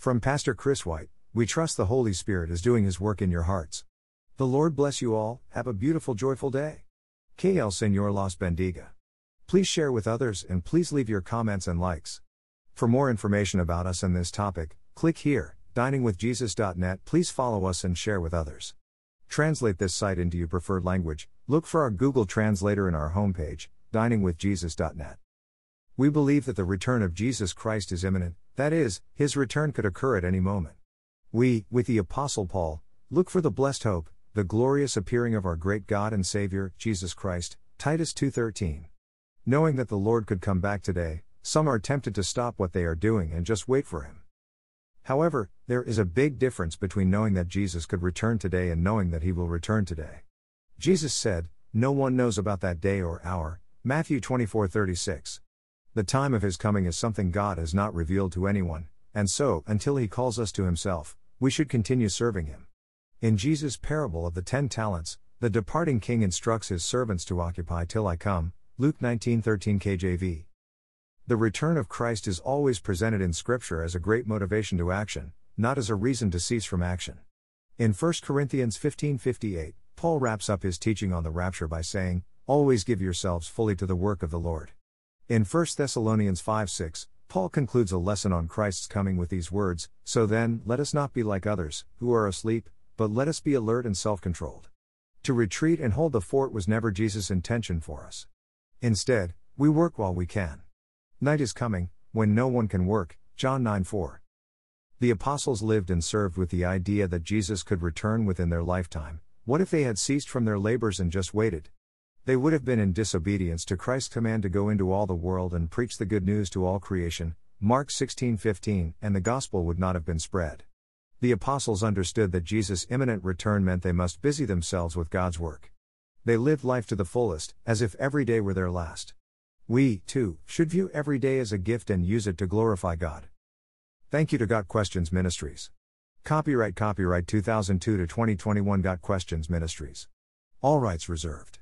From Pastor Chris White, we trust the Holy Spirit is doing His work in your hearts. The Lord bless you all. Have a beautiful, joyful day. Que el Señor los bendiga. Please share with others and please leave your comments and likes. For more information about us and this topic, click here, diningwithjesus.net. Please follow us and share with others. Translate this site into your preferred language. Look for our Google Translator in our homepage, diningwithjesus.net. We believe that the return of Jesus Christ is imminent, that is, His return could occur at any moment. We, with the Apostle Paul, look for the blessed hope, the glorious appearing of our great God and Savior, Jesus Christ, Titus 2:13. Knowing that the Lord could come back today, some are tempted to stop what they are doing and just wait for Him. However, there is a big difference between knowing that Jesus could return today and knowing that He will return today. Jesus said, "No one knows about that day or hour," Matthew 24:36. The time of His coming is something God has not revealed to anyone, and so, until He calls us to Himself, we should continue serving Him. In Jesus' parable of the 10 talents, the departing king instructs his servants to occupy till I come, Luke 19:13 KJV. The return of Christ is always presented in Scripture as a great motivation to action, not as a reason to cease from action. In 1 Corinthians 15:58, Paul wraps up his teaching on the rapture by saying, "Always give yourselves fully to the work of the Lord." In 1 Thessalonians 5:6, Paul concludes a lesson on Christ's coming with these words, "So then, let us not be like others, who are asleep, but let us be alert and self-controlled." To retreat and hold the fort was never Jesus' intention for us. Instead, we work while we can. Night is coming, when no one can work, John 9:4. The apostles lived and served with the idea that Jesus could return within their lifetime. What if they had ceased from their labors and just waited? They would have been in disobedience to Christ's command to go into all the world and preach the good news to all creation, Mark 16:15, and the gospel would not have been spread. The apostles understood that Jesus' imminent return meant they must busy themselves with God's work. They lived life to the fullest, as if every day were their last. We, too, should view every day as a gift and use it to glorify God. Thank you to Got Questions Ministries. Copyright 2002 to 2021 Got Questions Ministries. All rights reserved.